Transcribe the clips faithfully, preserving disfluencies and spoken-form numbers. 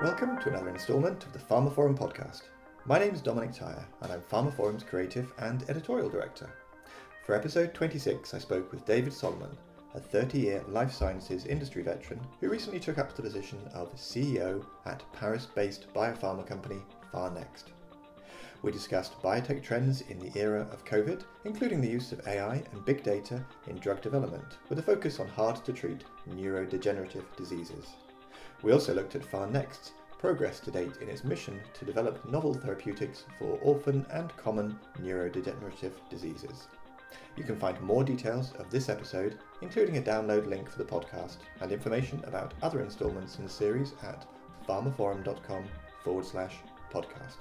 Welcome to another instalment of the Pharmaphorum podcast. My name is Dominic Tyre and I'm Pharmaphorum's creative and editorial director. For episode twenty-six, I spoke with David Solomon, a thirty-year life sciences industry veteran who recently took up the position of C E O at Paris-based biopharma company Pharnext. We discussed biotech trends in the era of COVID, including the use of A I and big data in drug development, with a focus on hard-to-treat neurodegenerative diseases. We also looked at Pharnext's progress to date in its mission to develop novel therapeutics for orphan and common neurodegenerative diseases. You can find more details of this episode, including a download link for the podcast and information about other installments in the series at pharmaphorum.com forward slash podcast.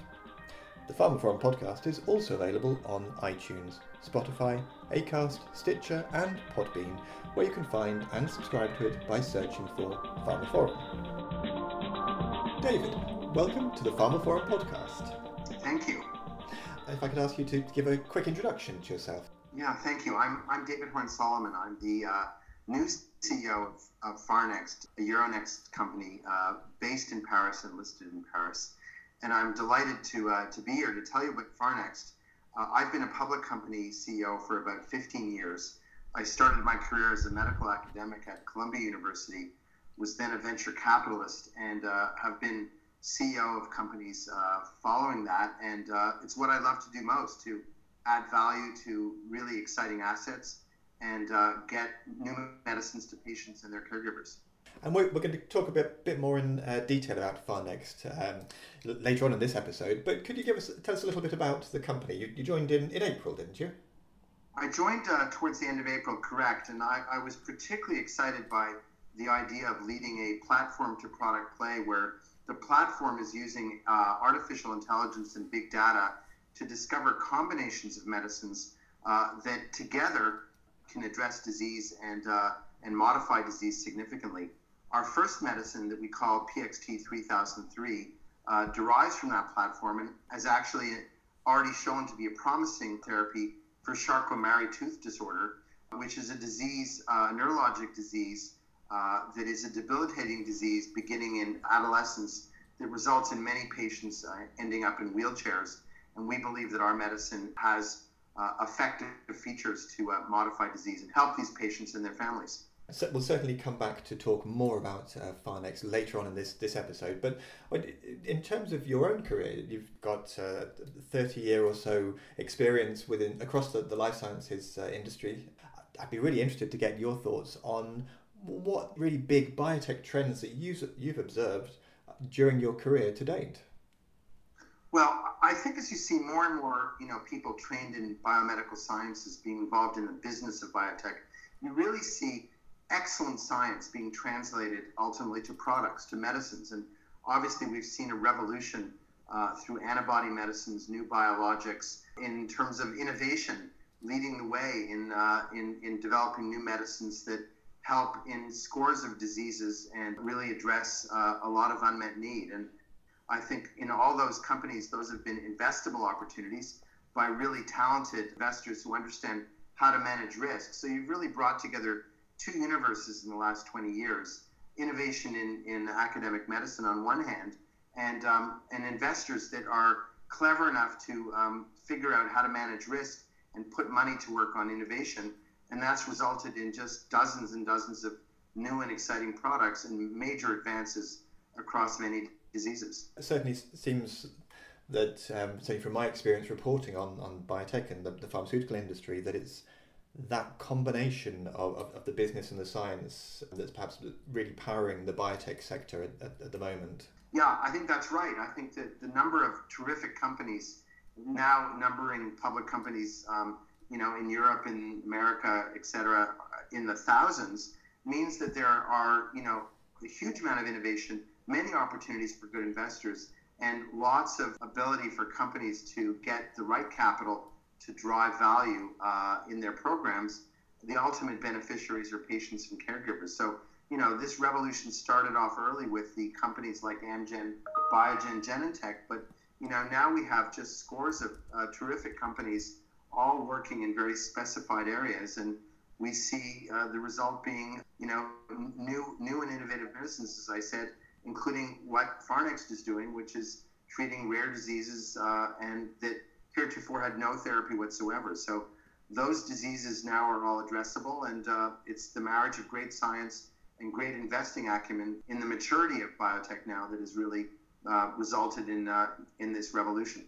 The Pharmaphorum podcast is also available on iTunes, Spotify, Acast, Stitcher and Podbean, where you can find and subscribe to it by searching for Pharmaphorum. David, welcome to the Pharmaphorum podcast. Thank you. If I could ask you to give a quick introduction to yourself. Yeah, thank you. I'm I'm David Solomon. I'm the uh, new C E O of, of Pharnext, a Euronext company uh, based in Paris and listed in Paris. And I'm delighted to uh, to be here to tell you about Pharnext. Uh, I've been a public company C E O for about fifteen years. I started my career as a medical academic at Columbia University, was then a venture capitalist, and uh, have been C E O of companies uh, following that. And uh, it's what I love to do most, to add value to really exciting assets and uh, get new medicines to patients and their caregivers. And we're, we're going to talk a bit bit more in uh, detail about Pharnext um, l- later on in this episode. But could you give us tell us a little bit about the company? You, you joined in, in April, didn't you? I joined uh, towards the end of April, correct. And I, I was particularly excited by the idea of leading a platform-to-product play where the platform is using uh, artificial intelligence and big data to discover combinations of medicines uh, that together can address disease and uh, and modify disease significantly. Our first medicine that we call P X T three thousand three uh, derives from that platform and has actually already shown to be a promising therapy for Charcot-Marie-Tooth disorder, which is a disease, uh, neurologic disease, uh, that is a debilitating disease beginning in adolescence that results in many patients uh, ending up in wheelchairs. And we believe that our medicine has uh, effective features to uh, modify disease and help these patients and their families. So we'll certainly come back to talk more about uh, Pharnext later on in this, this episode. But in terms of your own career, you've got uh, thirty year or so experience within across the, the life sciences uh, industry. I'd be really interested to get your thoughts on what really big biotech trends that you've, you've observed during your career to date. Well, I think as you see more and more, you know, people trained in biomedical sciences being involved in the business of biotech, you really see excellent science being translated ultimately to products, to medicines. And obviously, we've seen a revolution uh, through antibody medicines, new biologics, in terms of innovation, leading the way in, uh, in, in developing new medicines that help in scores of diseases and really address uh, a lot of unmet need. And I think in all those companies, those have been investable opportunities by really talented investors who understand how to manage risk. So you've really brought together two universes in the last twenty years, innovation in, in academic medicine on one hand, and um, and investors that are clever enough to um, figure out how to manage risk and put money to work on innovation. And that's resulted in just dozens and dozens of new and exciting products and major advances across many diseases. It certainly seems that, um, say from my experience reporting on, on biotech and the, the pharmaceutical industry, that it's that combination of, of, of the business and the science that's perhaps really powering the biotech sector at, at, at the moment. Yeah, I think that's right. I think that the number of terrific companies, now numbering public companies, um, you know, in Europe, in America, et cetera, in the thousands, means that there are, you know, a huge amount of innovation, many opportunities for good investors, and lots of ability for companies to get the right capital to drive value uh, in their programs. The ultimate beneficiaries are patients and caregivers. So, you know, this revolution started off early with the companies like Amgen, Biogen, Genentech, but, you know, now we have just scores of uh, terrific companies all working in very specified areas, and we see uh, the result being, you know, new, new and innovative medicines, as I said, including what Pharnext is doing, which is treating rare diseases uh, and that heretofore had no therapy whatsoever. So those diseases now are all addressable, and uh, it's the marriage of great science and great investing acumen in the maturity of biotech now that has really uh, resulted in uh, in this revolution.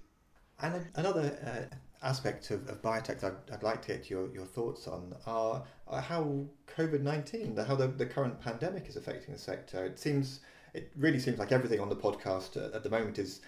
And another uh, aspect of, of biotech that I'd, I'd like to get your, your thoughts on are, are how COVID nineteen, how the, the current pandemic is affecting the sector. It seems, it really seems like everything on the podcast at the moment is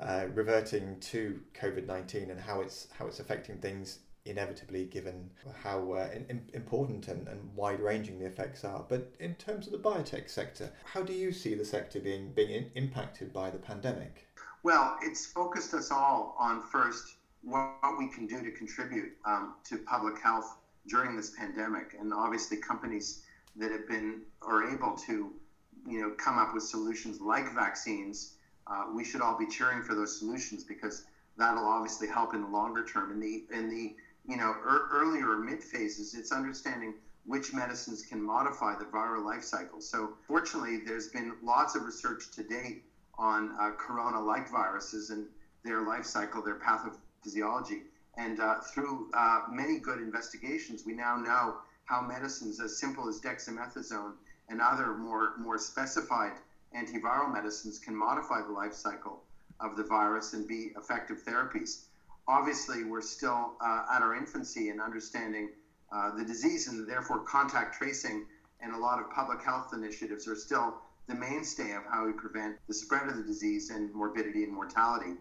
uh, reverting to COVID nineteen and how it's how it's affecting things inevitably, given how uh, in, important and, and wide-ranging the effects are. But in terms of the biotech sector, how do you see the sector being being in, impacted by the pandemic? Well, it's focused us all on first what we can do to contribute um, to public health during this pandemic, and obviously companies that have been or able to, you know, come up with solutions like vaccines. Uh, we should all be cheering for those solutions because that'll obviously help in the longer term. In the in the you know er, earlier or mid phases, it's understanding which medicines can modify the viral life cycle. So fortunately, there's been lots of research to date on uh, corona-like viruses and their life cycle, their pathophysiology. And uh, through uh, many good investigations, we now know how medicines as simple as dexamethasone and other more, more specified antiviral medicines can modify the life cycle of the virus and be effective therapies. Obviously, we're still uh, at our infancy in understanding uh, the disease, and therefore contact tracing and a lot of public health initiatives are still the mainstay of how we prevent the spread of the disease and morbidity and mortality.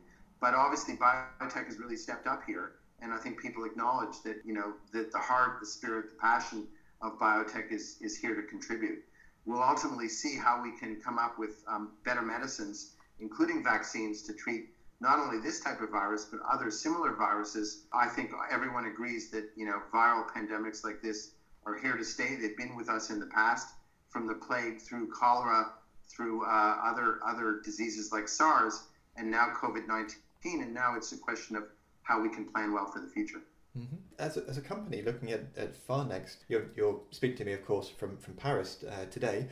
But obviously biotech has really stepped up here, and I think people acknowledge that, you know, that the heart, the spirit, the passion of biotech is, is here to contribute. We'll ultimately see how we can come up with um, better medicines, including vaccines, to treat not only this type of virus, but other similar viruses. I think everyone agrees that, you know, viral pandemics like this are here to stay. They've been with us in the past, from the plague through cholera, through uh, other other diseases like SARS, and now COVID nineteen, and now it's a question of how we can plan well for the future. Mm-hmm. As, a, as a company looking at, at Pharnext, you're, you're speaking to me, of course, from, from Paris uh, today.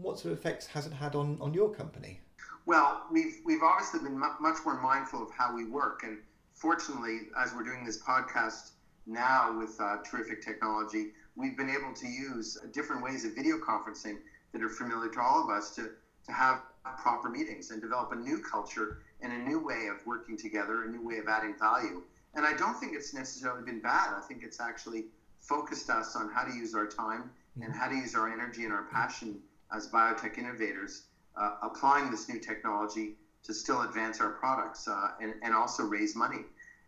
What sort of effects has it had on, on your company? Well, we've, we've obviously been mu- much more mindful of how we work, and fortunately, as we're doing this podcast now with uh, terrific technology, we've been able to use different ways of video conferencing that are familiar to all of us to, to have proper meetings and develop a new culture and a new way of working together, a new way of adding value. And I don't think it's necessarily been bad. I think it's actually focused us on how to use our time and how to use our energy and our passion as biotech innovators, uh, applying this new technology to still advance our products uh, and, and also raise money.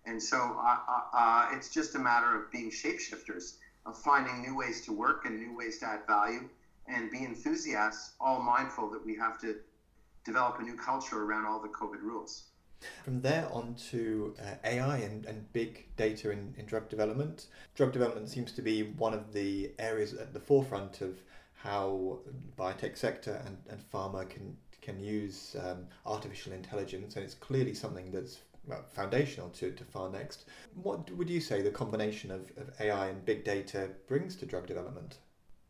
And so uh, uh, uh, it's just a matter of being shapeshifters, of finding new ways to work and new ways to add value and be enthusiasts, all mindful that we have to develop a new culture around all the COVID rules. From there on to uh, A I and, and big data in, in drug development. Drug development seems to be one of the areas at the forefront of how the biotech sector and, and pharma can, can use um, artificial intelligence, and it's clearly something that's well, foundational to, to Pharnext. What would you say the combination of, of A I and big data brings to drug development?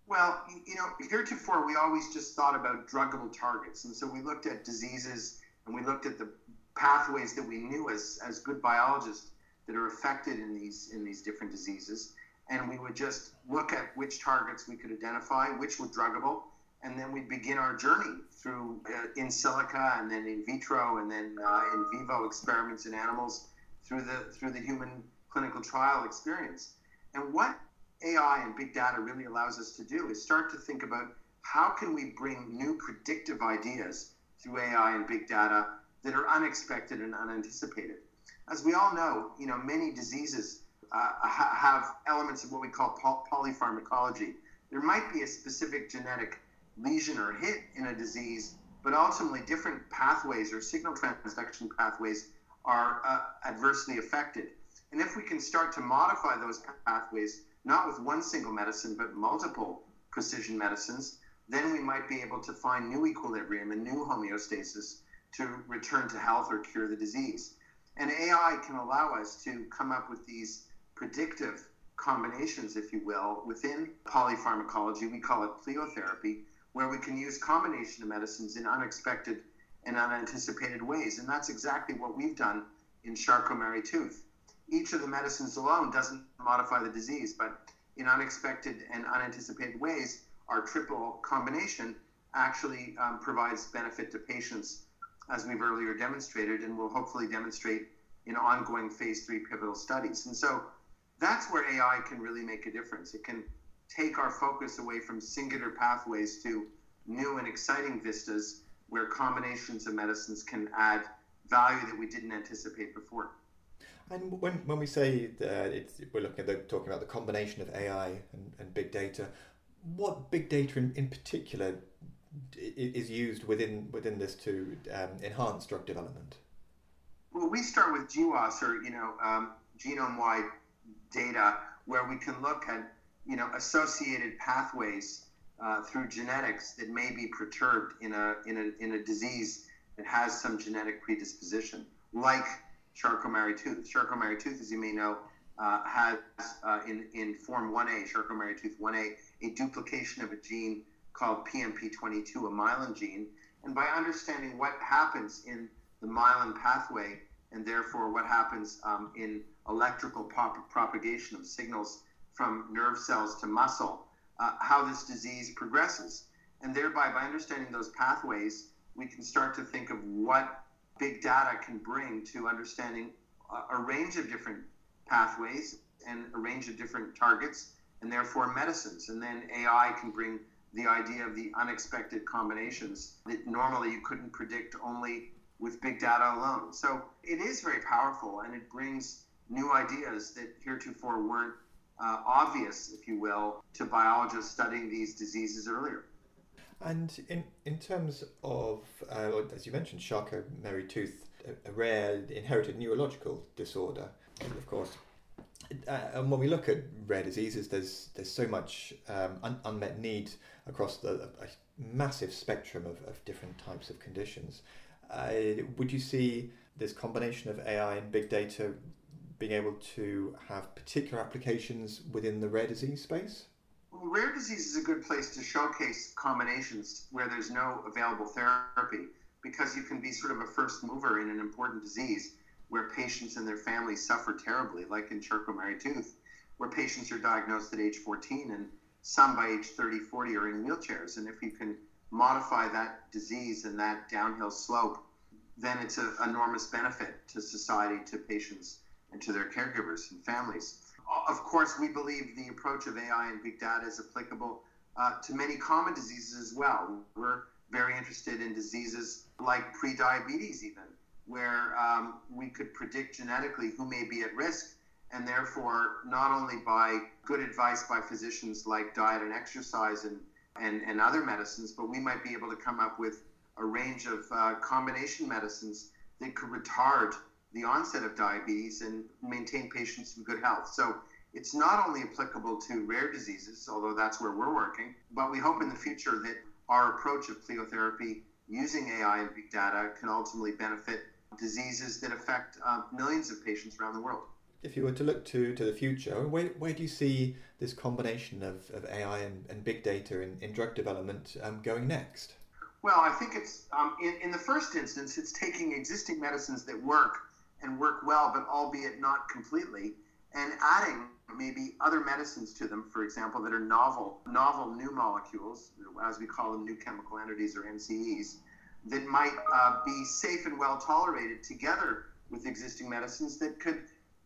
Well, you know, heretofore we always just thought about druggable targets. And so we looked at diseases and we looked at the pathways that we knew as, as good biologists that are affected in these in these different diseases. And we would just look at which targets we could identify, which were druggable, and then we'd begin our journey through uh, in silica and then in vitro and then uh, in vivo experiments in animals through the through the human clinical trial experience. And what A I and big data really allows us to do is start to think about how can we bring new predictive ideas through A I and big data that are unexpected and unanticipated. As we all know, you know, many diseases uh, ha- have elements of what we call poly- polypharmacology. There might be a specific genetic lesion or hit in a disease, but ultimately different pathways or signal transduction pathways are uh, adversely affected. And if we can start to modify those pathways, not with one single medicine, but multiple precision medicines, then we might be able to find new equilibrium and new homeostasis to return to health or cure the disease. And A I can allow us to come up with these predictive combinations, if you will, within polypharmacology. We call it pleiotherapy, where we can use combination of medicines in unexpected and unanticipated ways. And that's exactly what we've done in Charcot-Marie-Tooth. Each of the medicines alone doesn't modify the disease, but in unexpected and unanticipated ways, our triple combination actually um, provides benefit to patients, as we've earlier demonstrated, and will hopefully demonstrate in ongoing phase three pivotal studies. And so that's where A I can really make a difference. It can take our focus away from singular pathways to new and exciting vistas where combinations of medicines can add value that we didn't anticipate before. And when, when we say that it's, we're looking at the, talking about the combination of A I and, and big data, what big data in, in particular is used within within this to um, enhance drug development? Well, we start with G W A S, or you know, um, genome-wide data, where we can look at you know associated pathways uh, through genetics that may be perturbed in a in a in a disease that has some genetic predisposition, like Charcot-Marie-Tooth. Charcot-Marie-Tooth, as you may know, uh, has uh, in in form one A, Charcot-Marie-Tooth one A, a duplication of a gene called P M P twenty-two, a myelin gene, and by understanding what happens in the myelin pathway, and therefore what happens um, in electrical pop- propagation of signals from nerve cells to muscle, uh, how this disease progresses. And thereby, by understanding those pathways, we can start to think of what big data can bring to understanding a, a range of different pathways and a range of different targets, and therefore medicines. And then A I can bring the idea of the unexpected combinations that normally you couldn't predict only with big data alone. So it is very powerful, and it brings new ideas that heretofore weren't uh, obvious, if you will, to biologists studying these diseases earlier. And in in terms of, uh, as you mentioned, Charcot-Marie-Tooth, a, a rare inherited neurological disorder, of course. Uh, and when we look at rare diseases, there's there's so much um, un- unmet need across the a massive spectrum of, of different types of conditions. Uh, would you see this combination of A I and big data being able to have particular applications within the rare disease space? Well, rare disease is a good place to showcase combinations where there's no available therapy, because you can be sort of a first mover in an important disease where patients and their families suffer terribly, like in Charcot-Marie-Tooth, where patients are diagnosed at age fourteen and some by age thirty, forty are in wheelchairs. And if you can modify that disease and that downhill slope, then it's an enormous benefit to society, to patients, and to their caregivers and families. Of course, we believe the approach of A I and big data is applicable uh, to many common diseases as well. We're very interested in diseases like pre-diabetes even, where um, we could predict genetically who may be at risk, and therefore not only by good advice by physicians like diet and exercise and, and, and other medicines, but we might be able to come up with a range of uh, combination medicines that could retard the onset of diabetes and maintain patients in good health. So it's not only applicable to rare diseases, although that's where we're working, but we hope in the future that our approach of pleiotherapy using A I and big data can ultimately benefit diseases that affect uh, millions of patients around the world. If you were to look to, to the future, where, where do you see this combination of, of A I and, and big data in, in drug development um, going next? Well, I think it's, um, in, in the first instance, it's taking existing medicines that work and work well, but albeit not completely, and adding maybe other medicines to them, for example, that are novel, novel new molecules, as we call them, new chemical entities or N C Es, that might uh, be safe and well tolerated together with existing medicines that could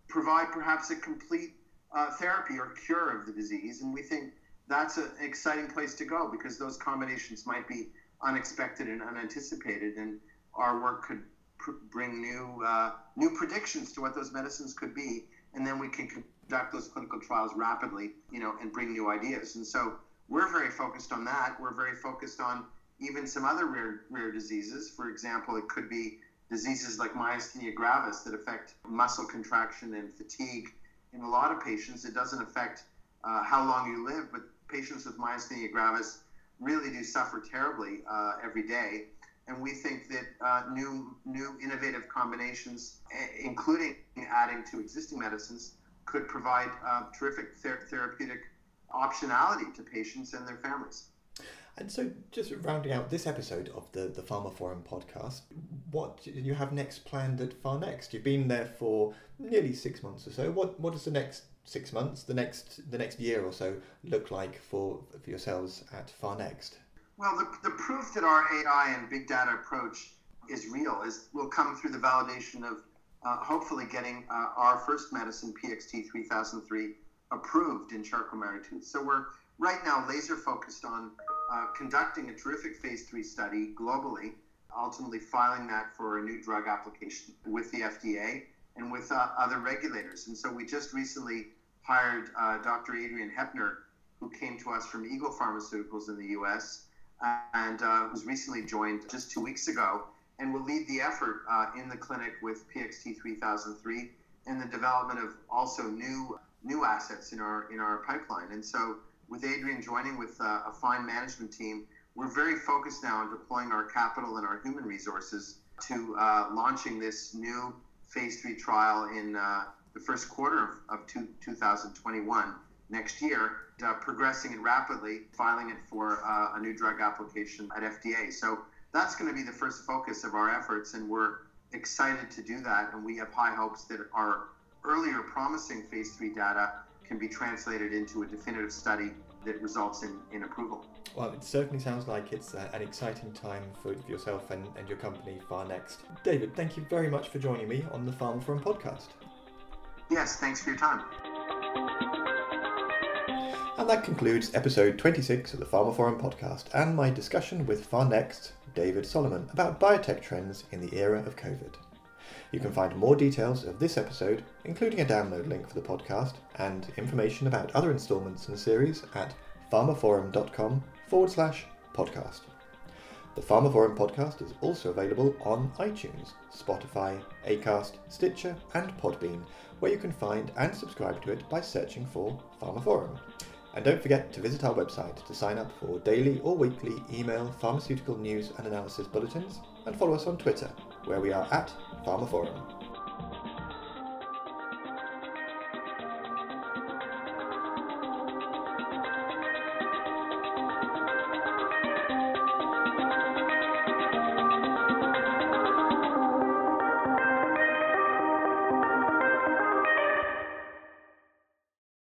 provide perhaps a complete uh, therapy or cure of the disease. And we think that's an exciting place to go, because those combinations might be unexpected and unanticipated, and our work could pr- bring new uh, new predictions to what those medicines could be, and then we can conduct those clinical trials rapidly, you know, and bring new ideas. And so we're very focused on that. We're very focused on even some other rare rare diseases. For example, it could be diseases like myasthenia gravis that affect muscle contraction and fatigue. In a lot of patients, it doesn't affect uh, how long you live, but patients with myasthenia gravis really do suffer terribly uh, every day. And we think that uh, new, new innovative combinations, a- including adding to existing medicines, could provide uh, terrific ther- therapeutic optionality to patients and their families. And so just rounding out this episode of the, the Pharmaphorum podcast, what do you have next planned at Pharnext? You've been there for nearly six months or so. What what is the next six months, the next the next year or so look like for, for yourselves at Pharnext? Well, the, the proof that our A I and big data approach is real is will come through the validation of uh, hopefully getting uh, our first medicine, P X T three thousand three, approved in Charcot-Marie-Tooth. So we're right now laser focused on uh, conducting a terrific phase three study globally, ultimately filing that for a new drug application with the F D A and with uh, other regulators. And so we just recently hired uh, Doctor Adrian Heppner, who came to us from Eagle Pharmaceuticals in the U S uh, and uh, was recently joined just two weeks ago, and will lead the effort uh, in the clinic with P X T three thousand three and the development of also new new assets in our in our pipeline. And so, with Adrian joining with uh, a fine management team, we're very focused now on deploying our capital and our human resources to uh, launching this new phase three trial in uh, the first quarter of, of two, two thousand twenty-one, next year, uh, progressing it rapidly, filing it for uh, a new drug application at F D A. So that's going to be the first focus of our efforts, and we're excited to do that. And we have high hopes that our earlier promising phase three data can be translated into a definitive study that results in, in approval. Well, it certainly sounds like it's uh, an exciting time for yourself and, and your company, Pharnext. David, thank you very much for joining me on the Pharmaphorum podcast. Yes, thanks for your time. And that concludes episode twenty-six of the Pharmaphorum podcast and my discussion with Pharnext's David Solomon about biotech trends in the era of COVID. You can find more details of this episode, including a download link for the podcast, and information about other installments in the series at pharmaphorum.com forward slash podcast. The Pharmaphorum podcast is also available on iTunes, Spotify, Acast, Stitcher and Podbean, where you can find and subscribe to it by searching for Pharmaphorum. And don't forget to visit our website to sign up for daily or weekly email pharmaceutical news and analysis bulletins, and follow us on Twitter, where we are at Pharmaphorum.